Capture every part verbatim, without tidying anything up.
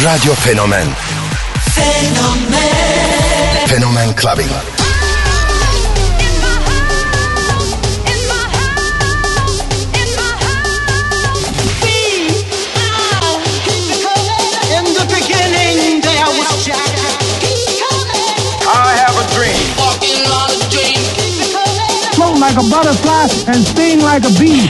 Radio Phenomen. Phenomen. Phenomen Clubbing. Like a butterfly and sting like a bee.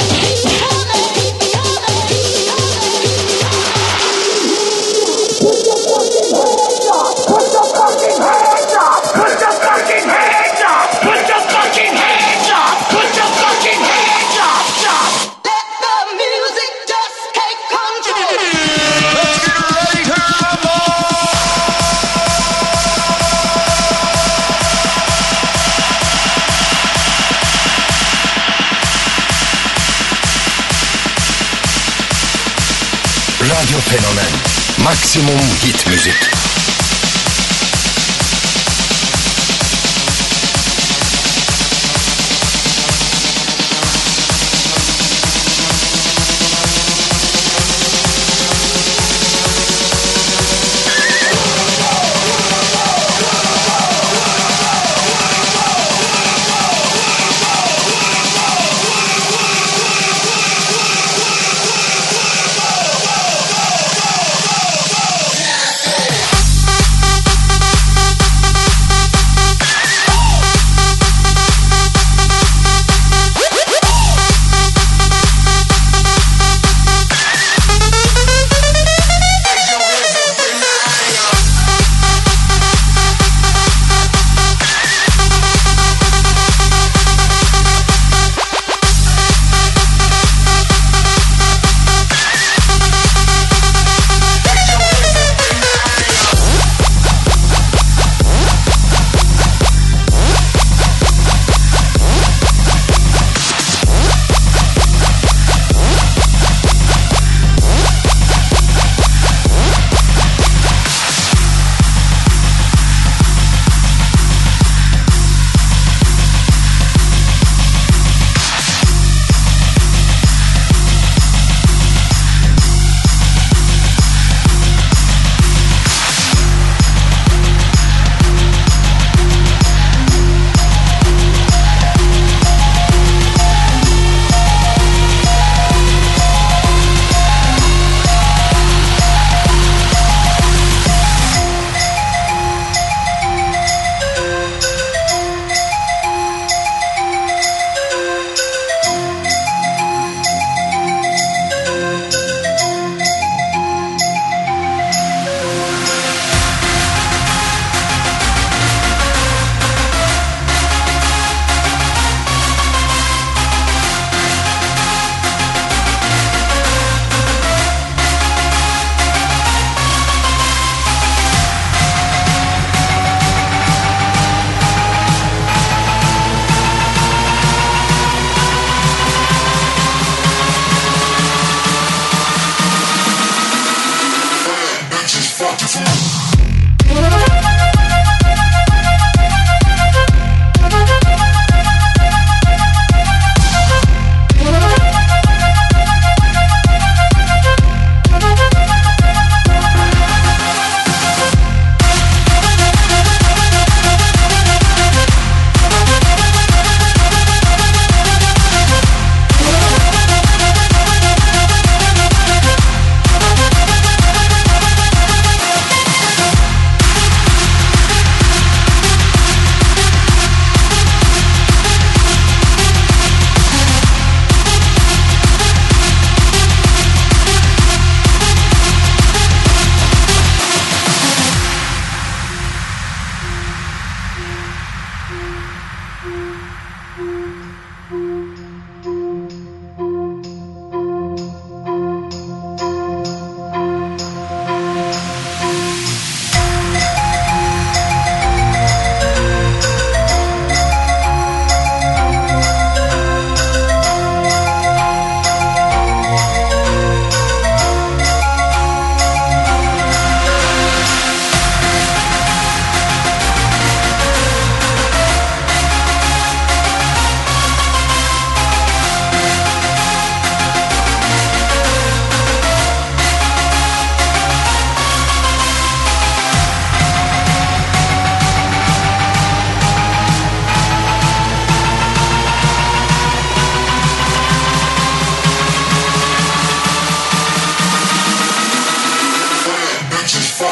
Radio Phenomen, Maximum Hit Müzik.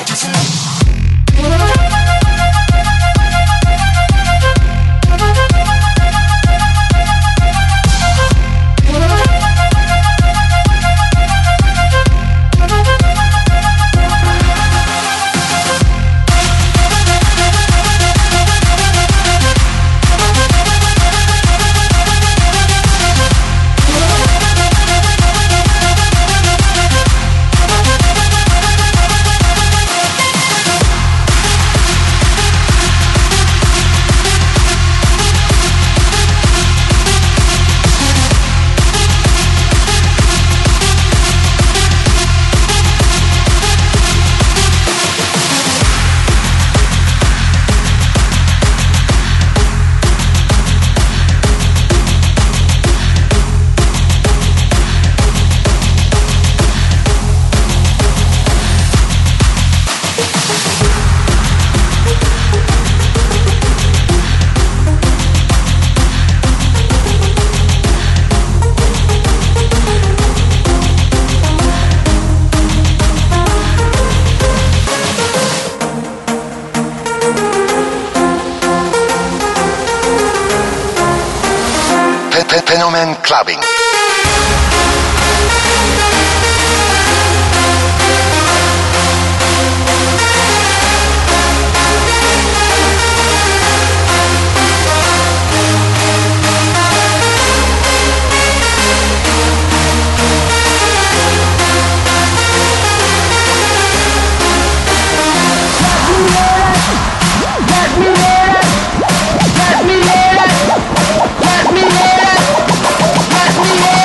Let me hear it.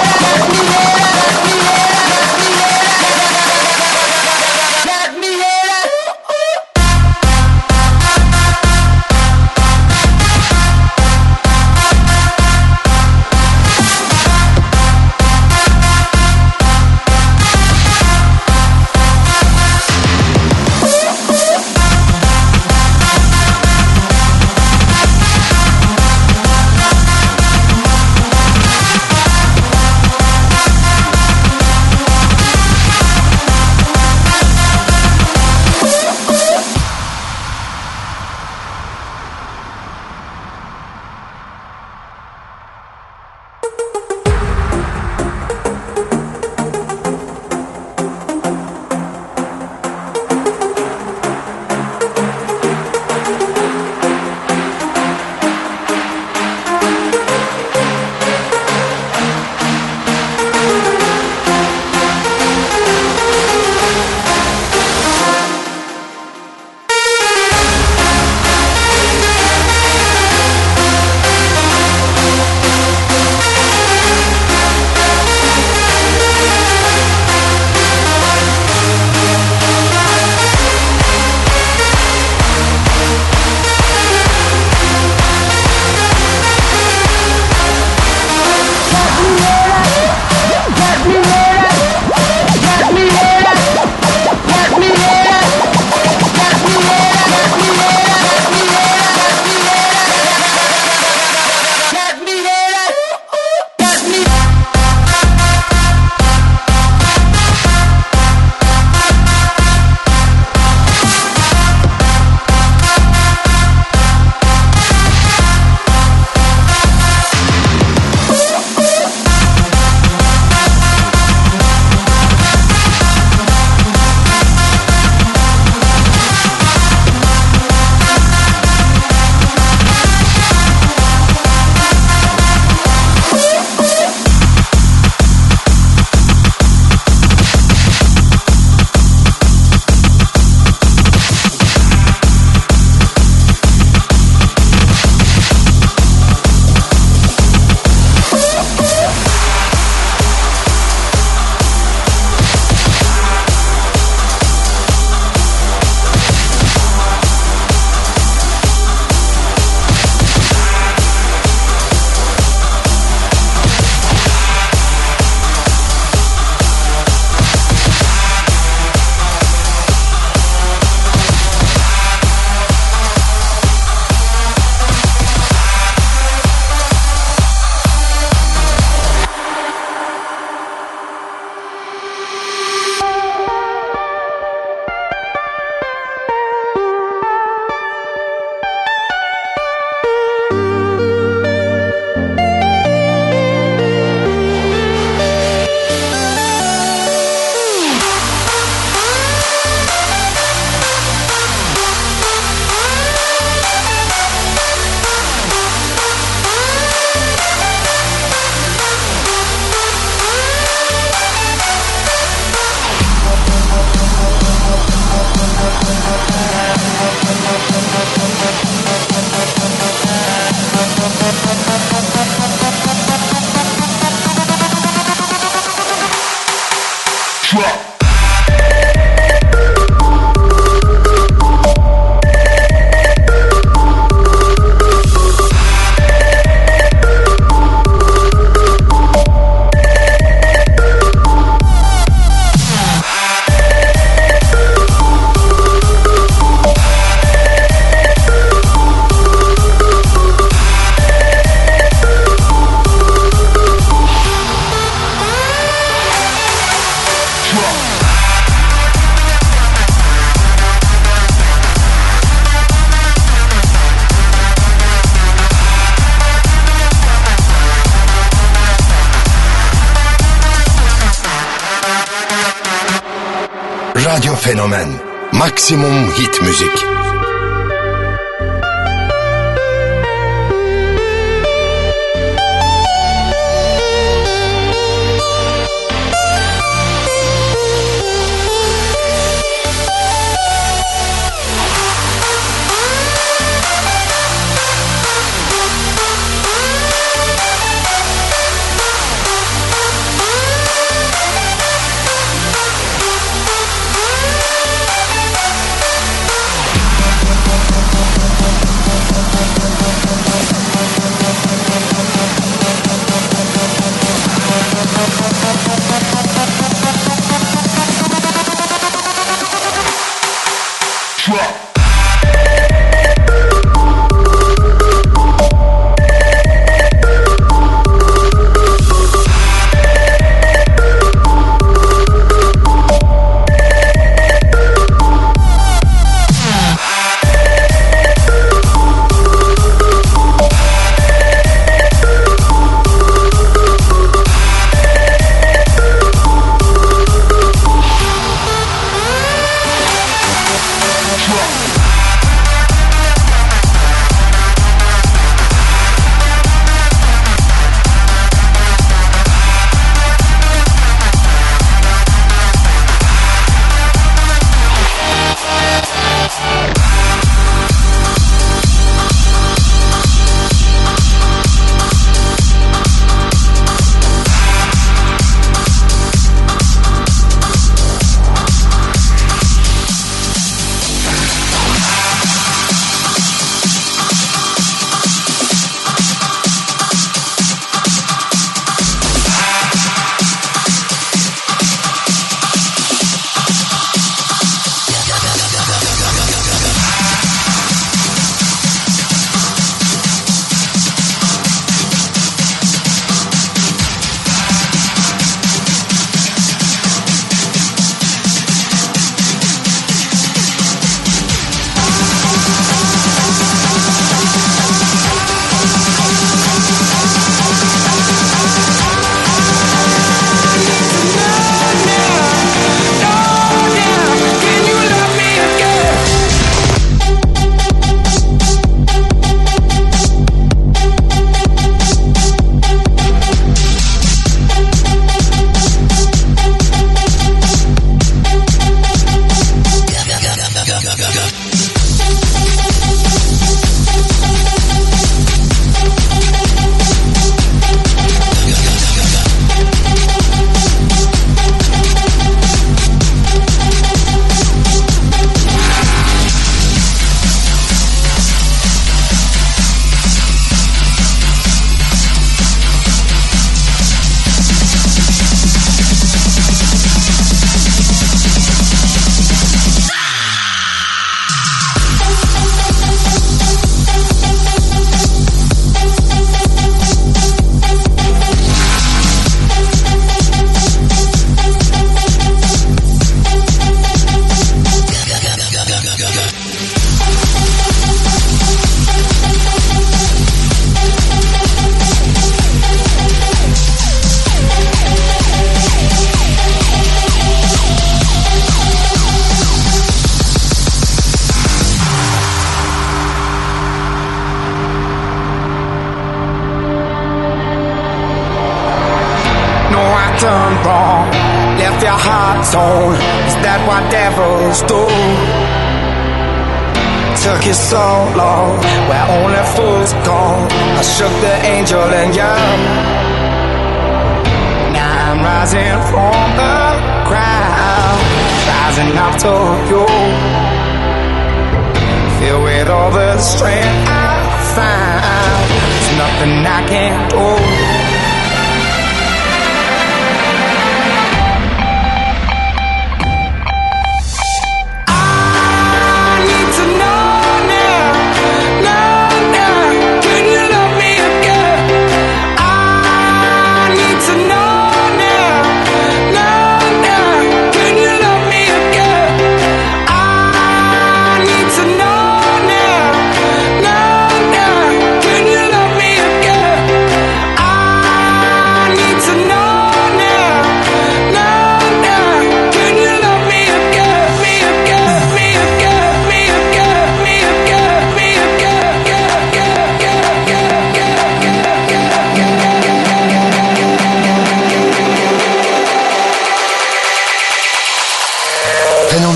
Radyo Phenomen, Maximum Hit Müzik. I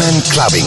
and clubbing.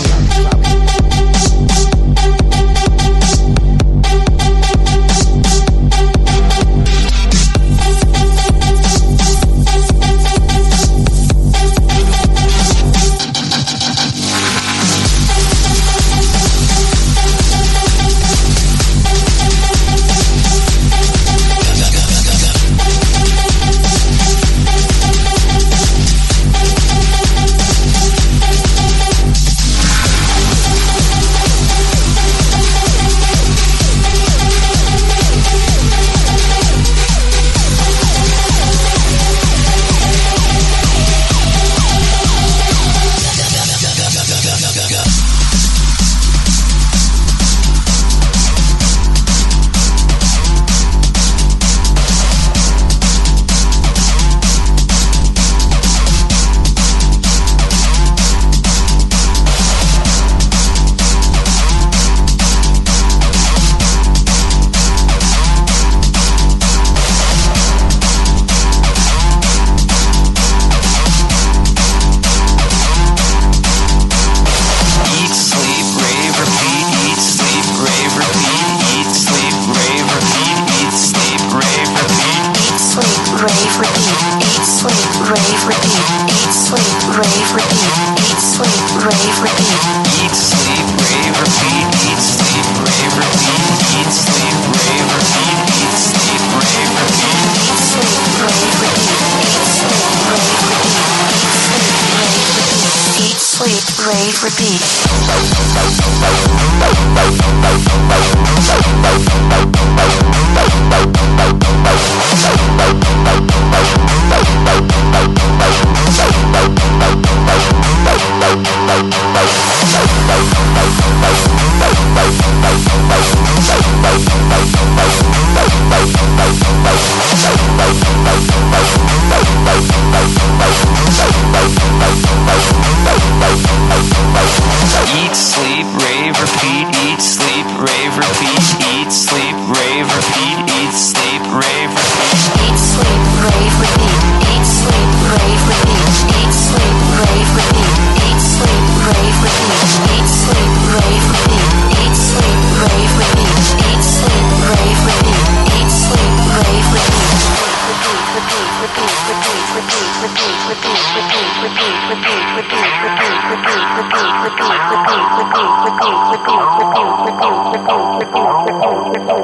Suddenly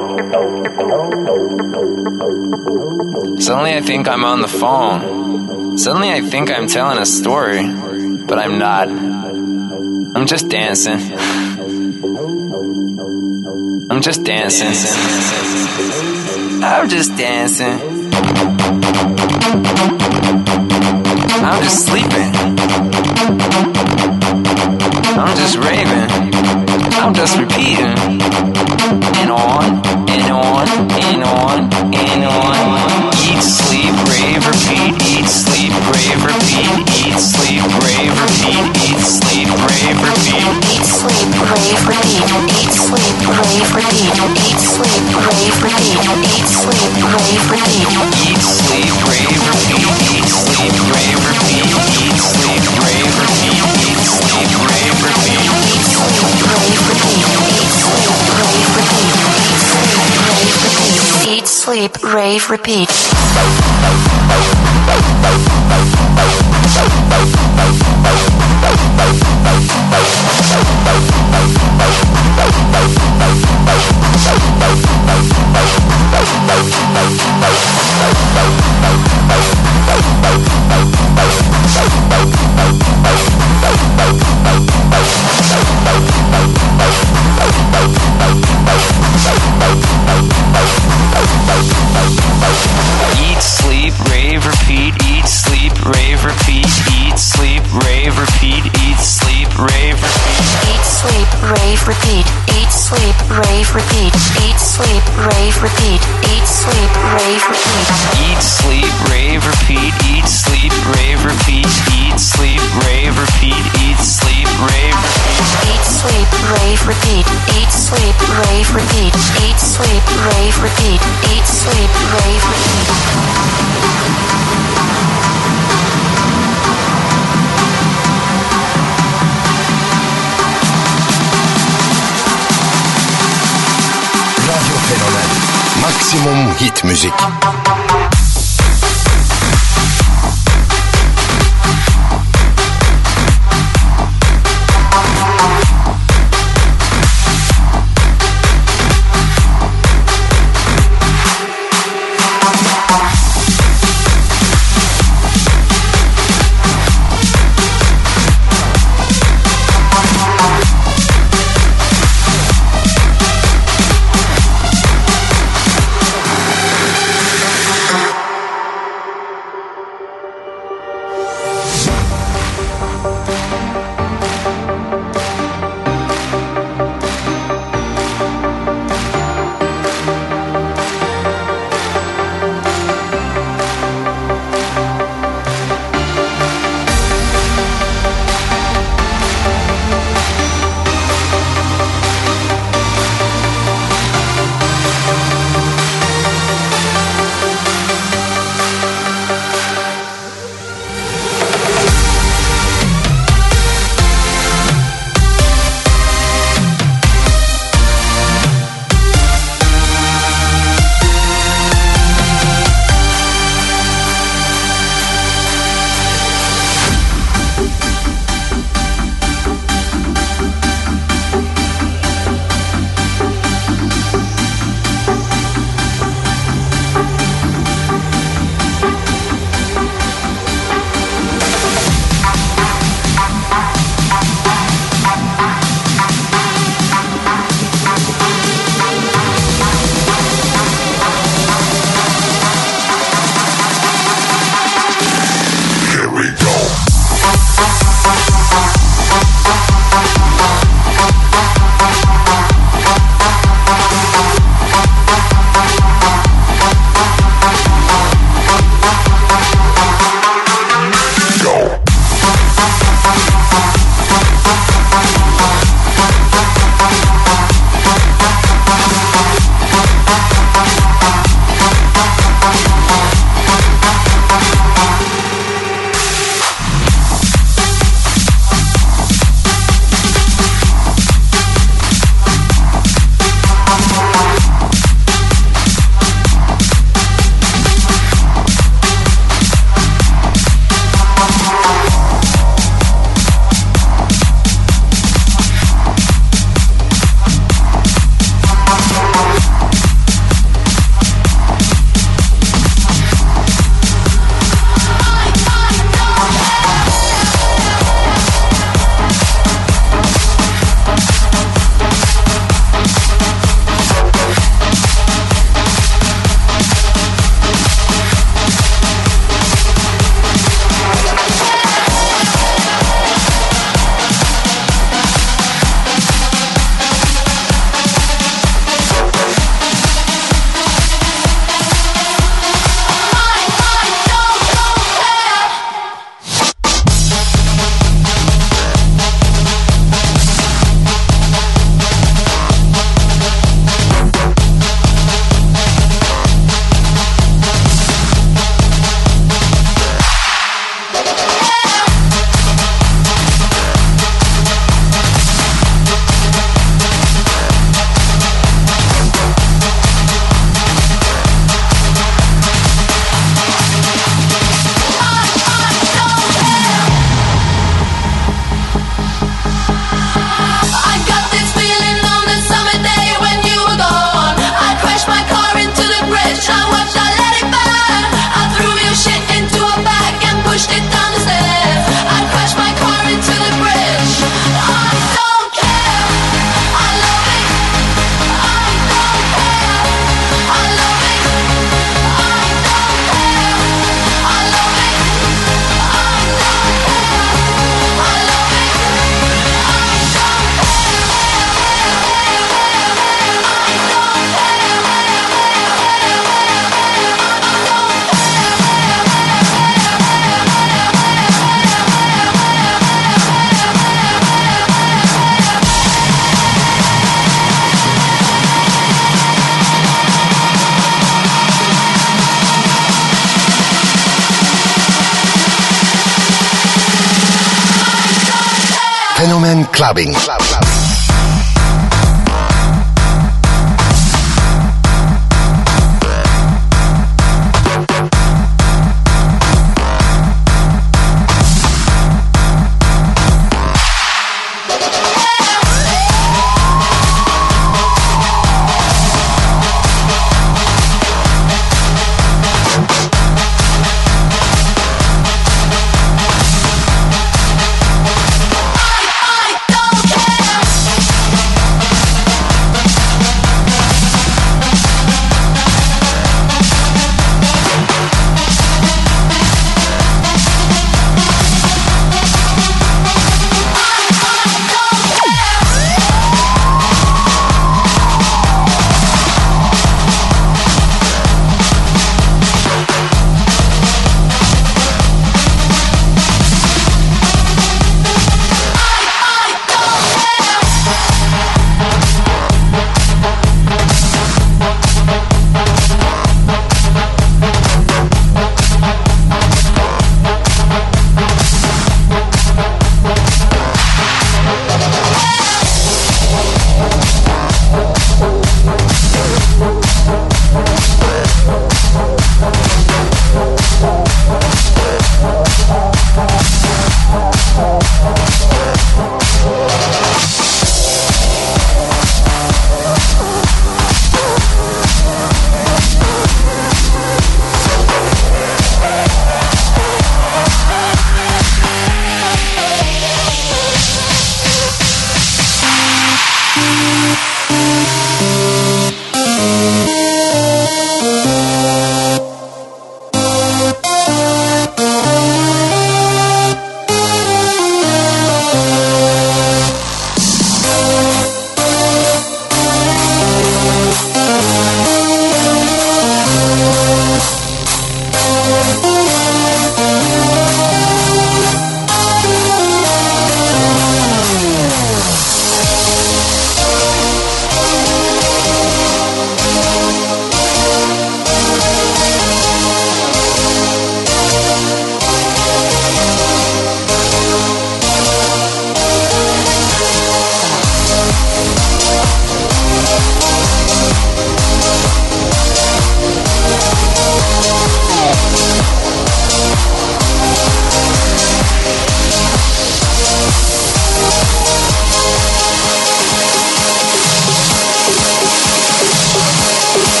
I think I'm on the phone. Suddenly I think I'm telling a story, but I'm not. I'm just dancing. I'm just dancing. I'm just dancing. I'm just sleeping. I'm just raving. I'm just repeating. And on, and on, and on, and on. Eat, sleep, rave, repeat. Eat, sleep, rave, repeat. Eat, sleep, rave, repeat. Eat, sleep, rave, repeat. Eat, sleep, rave, repeat. Eat, sleep, rave, repeat. Eat, sleep, rave, repeat. Eat, sleep, rave, repeat. Eat, sleep, rave, repeat. Eat, sleep, rave, repeat. Eat, sleep, rave, repeat. Eat, sleep, rave, repeat. Eat, sleep, rave, repeat. Eat, sleep, rave, repeat. Eat, sleep, rave, repeat. Eat, sleep, rave, repeat. Eat, sleep, rave, repeat. Eat, sleep, rave, repeat. Eat, sleep, rave, repeat. Eat, sleep, rave, repeat. Eat, sleep, rave, repeat. Eat, sleep, rave, repeat. Eat, sleep, rave, repeat. Eat, sleep, rave, repeat. Eat, sleep, rave, repeat. Eat, sleep, rave, repeat. Eat, sleep, rave, repeat. Eat, sleep, rave, repeat. Eat, sleep, rave, repeat. Eat, sleep, rave, repeat. Eat, sleep, rave, repeat. Eat, sleep, rave, repeat. Maximum Hit Müzik. Phenomen clubbing. Club, club.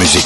Hit Müzik.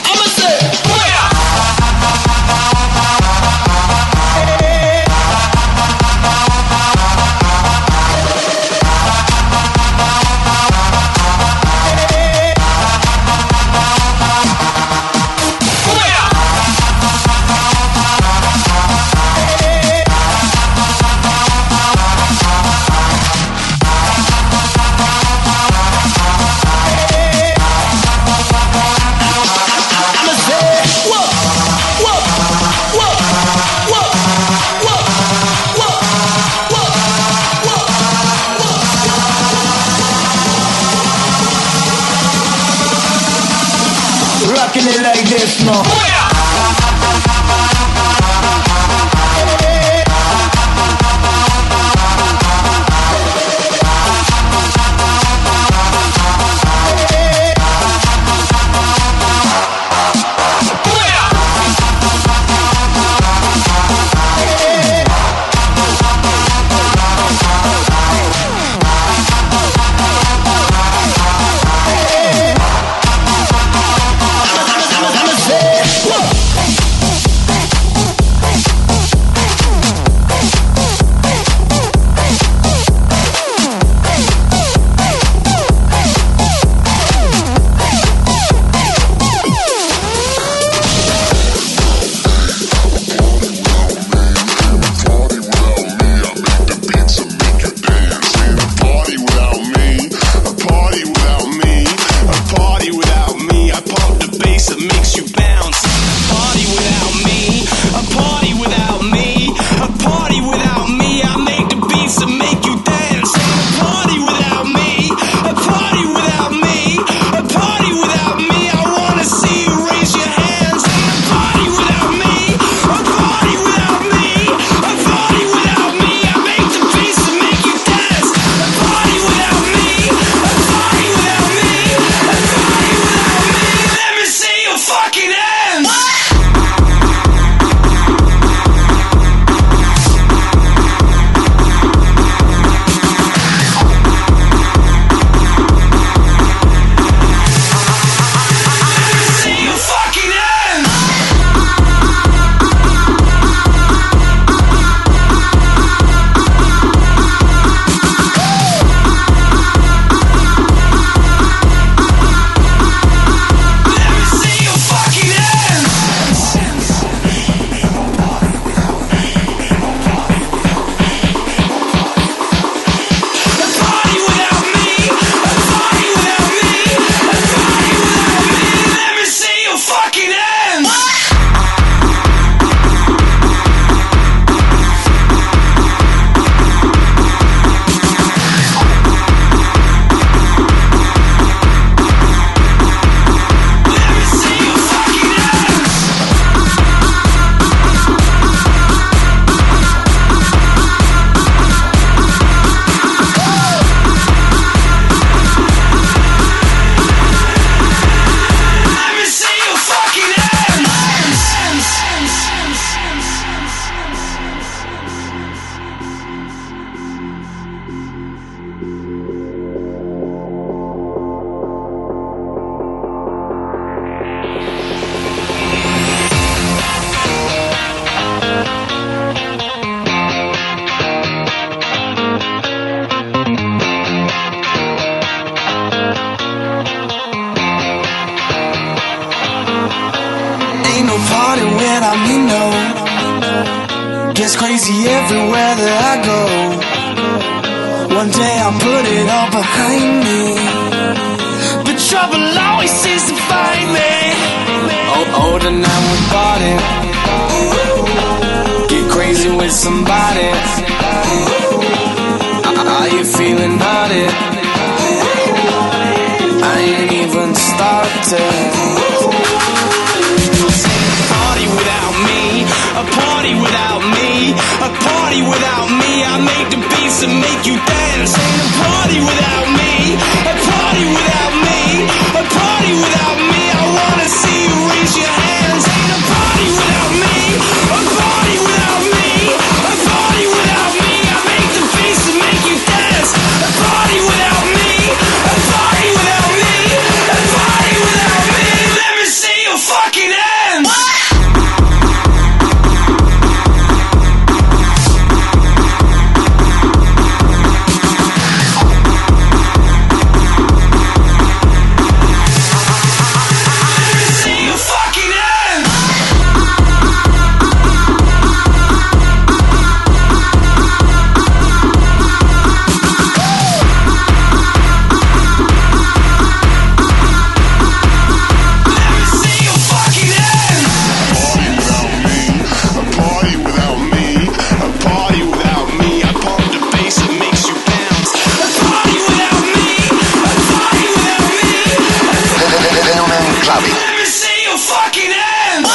fucking ends.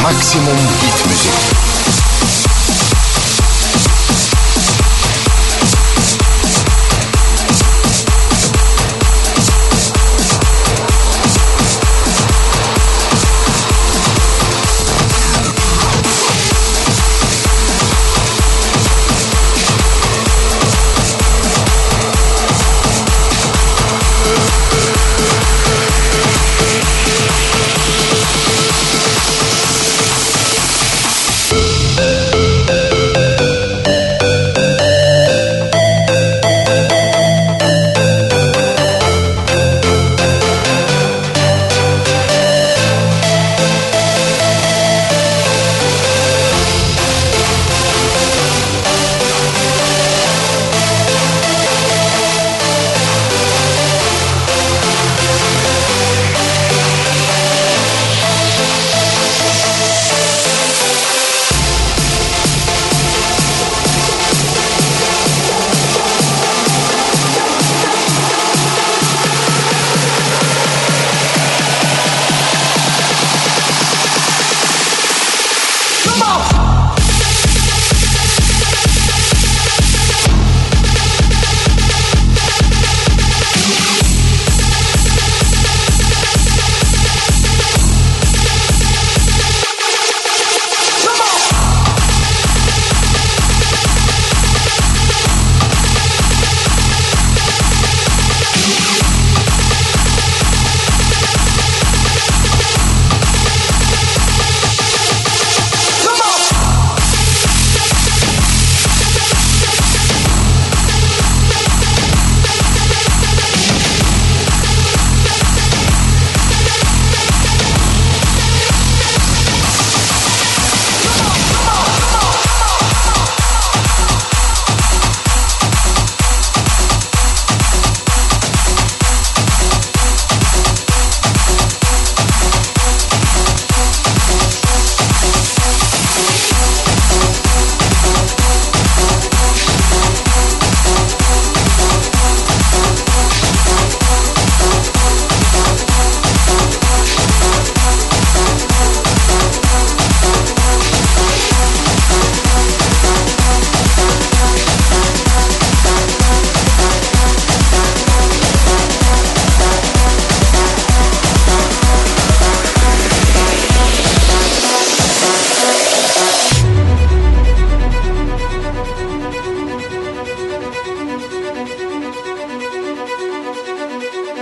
Maximum Hit Müzik.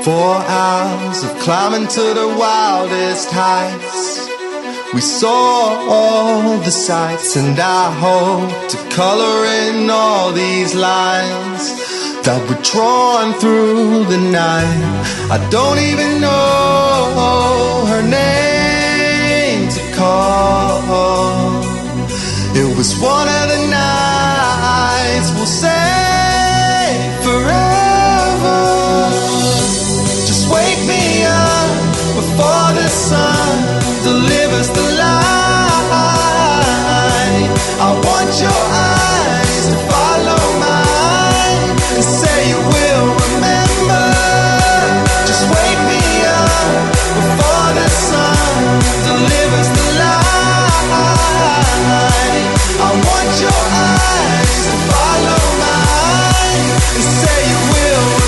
Four hours of climbing to the wildest heights. We saw all the sights, and I hope to color in all these lines that were drawn through the night. I don't even know her name to call. It was one of the nights we'll say forever. Wake me up before the sun delivers the light. I want your eyes to follow mine and say you will remember. Just wake me up before the sun delivers the light. I want your eyes to follow mine and say you will remember.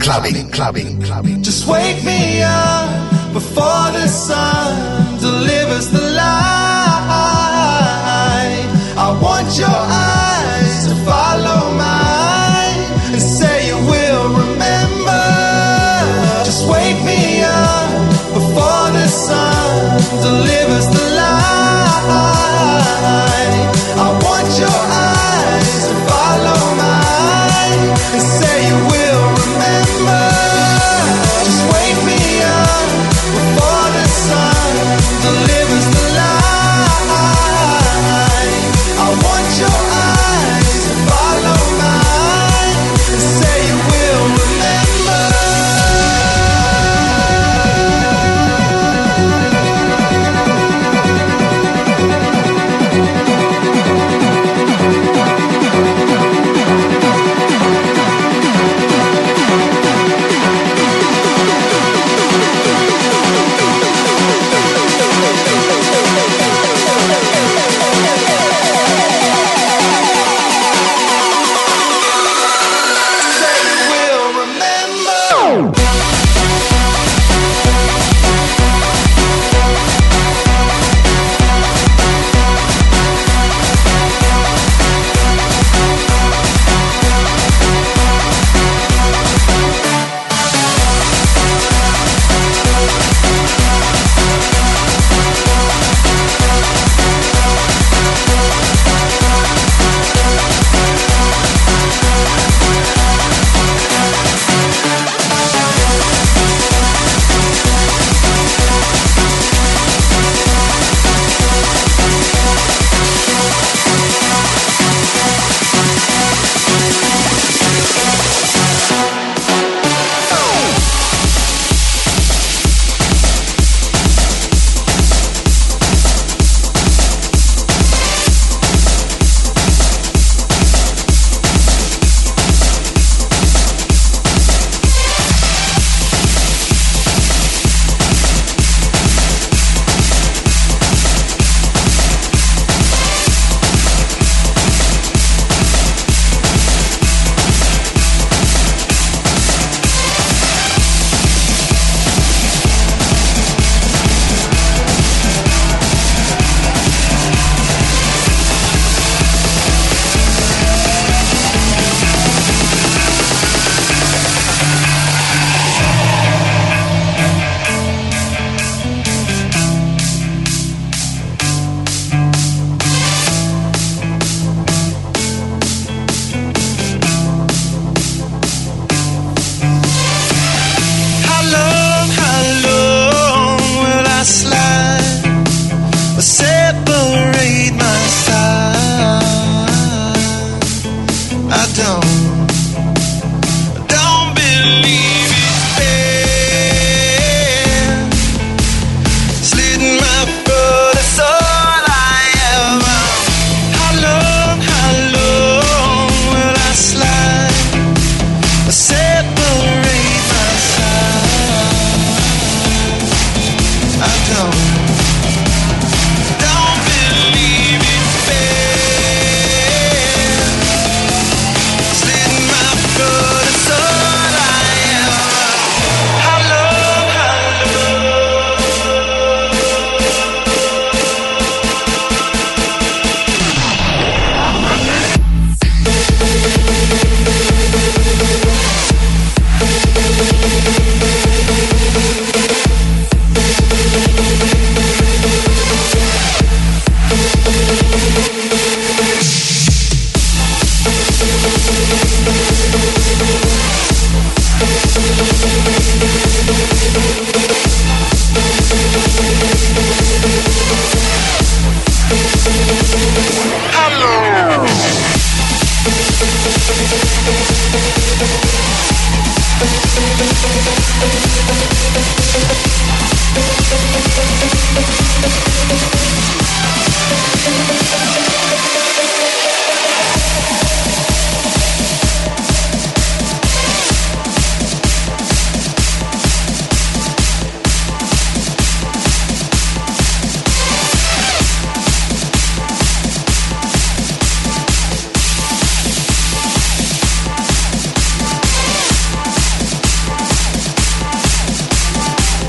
Clubbing, clubbing, clubbing. Just wake me up before the sun delivers the light. I want your eyes to follow mine and say you will remember. Just wake me up before the sun delivers the light. I want your eyes to follow mine and say you will. Just wake me up before the sun delivers the light. I want your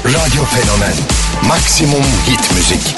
Radio Phenomen, Maximum Hit Müzik.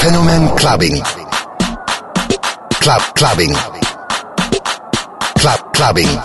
Phenomen clubbing, club clubbing, club clubbing.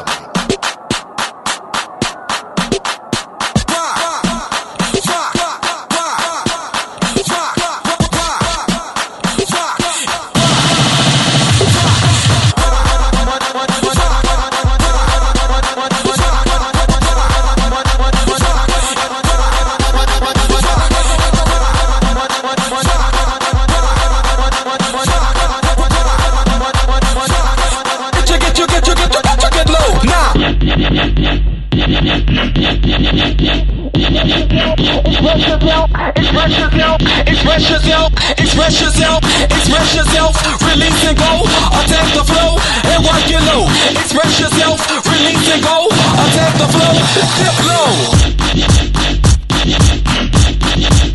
Express yourself, express yourself, express yourself, release and go, attack the flow, and work it low. Express yourself, release and go, attack the flow, dip low.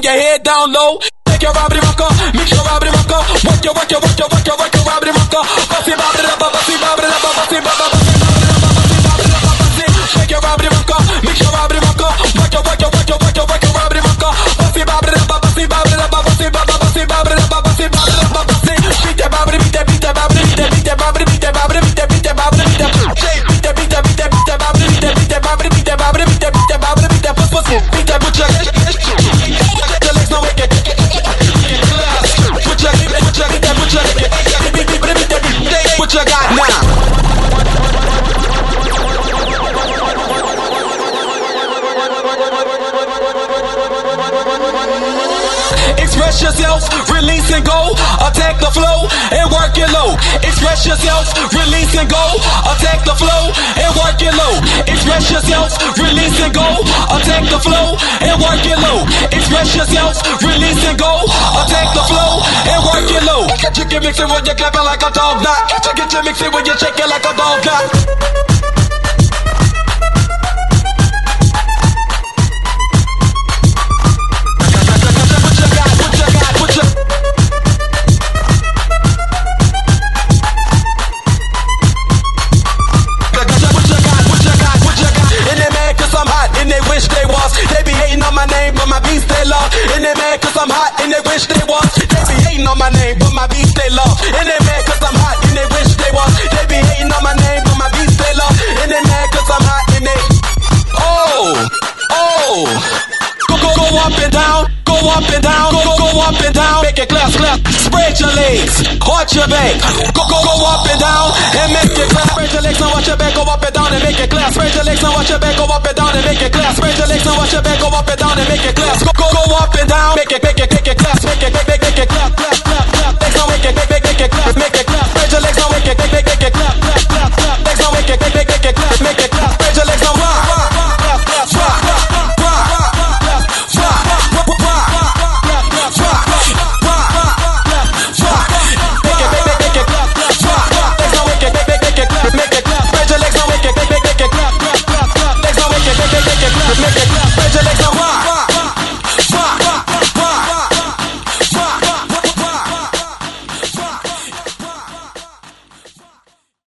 bring your head down low. Take your robbery rocker, make your robbery rocker. Work your, work your, work your, work your, work your robbery rocker. Bust it, bop it up, bust it, bop it up, bust it, bop it up, bust it, bop it up, bust it, bop it up, bust it. Shake your robbery rocker, make your robbery rocker. Work your, work your, work your, work your, work your robbery rocker. Bust it, bop it up, bust it, bop it up, bust it, bop it up, bust it, bop it up, bust it, bop it up, bust it. Beat that robbery, beat that, beat that robbery, beat that, beat that robbery, beat that robbery, beat that, beat that robbery, beat that. Shake, beat that, beat that, beat that, beat that robbery, beat that, beat that robbery, beat that robbery, beat that, beat that robbery, beat that. Bust, bust it, beat that, put your. What you got now? Express yourself, release and go. Attack the flow and work it low. Express yourself, release and go. Attack the flow and work it low. Express yourself, release and go. Attack the flow and work it low. Express yourself, release and go. Attack the flow and work it low. You can mix it when you're clapping like a dog knot. You get to mix it when you're shaking like a dog knot. And they mad cause I'm hot and they wish they was. They be hating on my name but my beats they love. And they mad cause I'm hot and they wish they was. They be hating on my name but my beats they love. And they mad cause I'm hot and they. Oh, oh. Go, go, go up and down. Go up and down. Go, go, go up and down. Make it clap, clap. Spread your legs. Arch your back. Go, go, go up and down and make it clap. Spread your legs and watch your back. Go up and down and make it clap. Spread your legs and watch your back. Go up and down and make it clap. Spread your legs and watch your back. Go up and down and make it clap. Go, go, go up and down. Make it, make it, make it clap. Make it, make it, make it.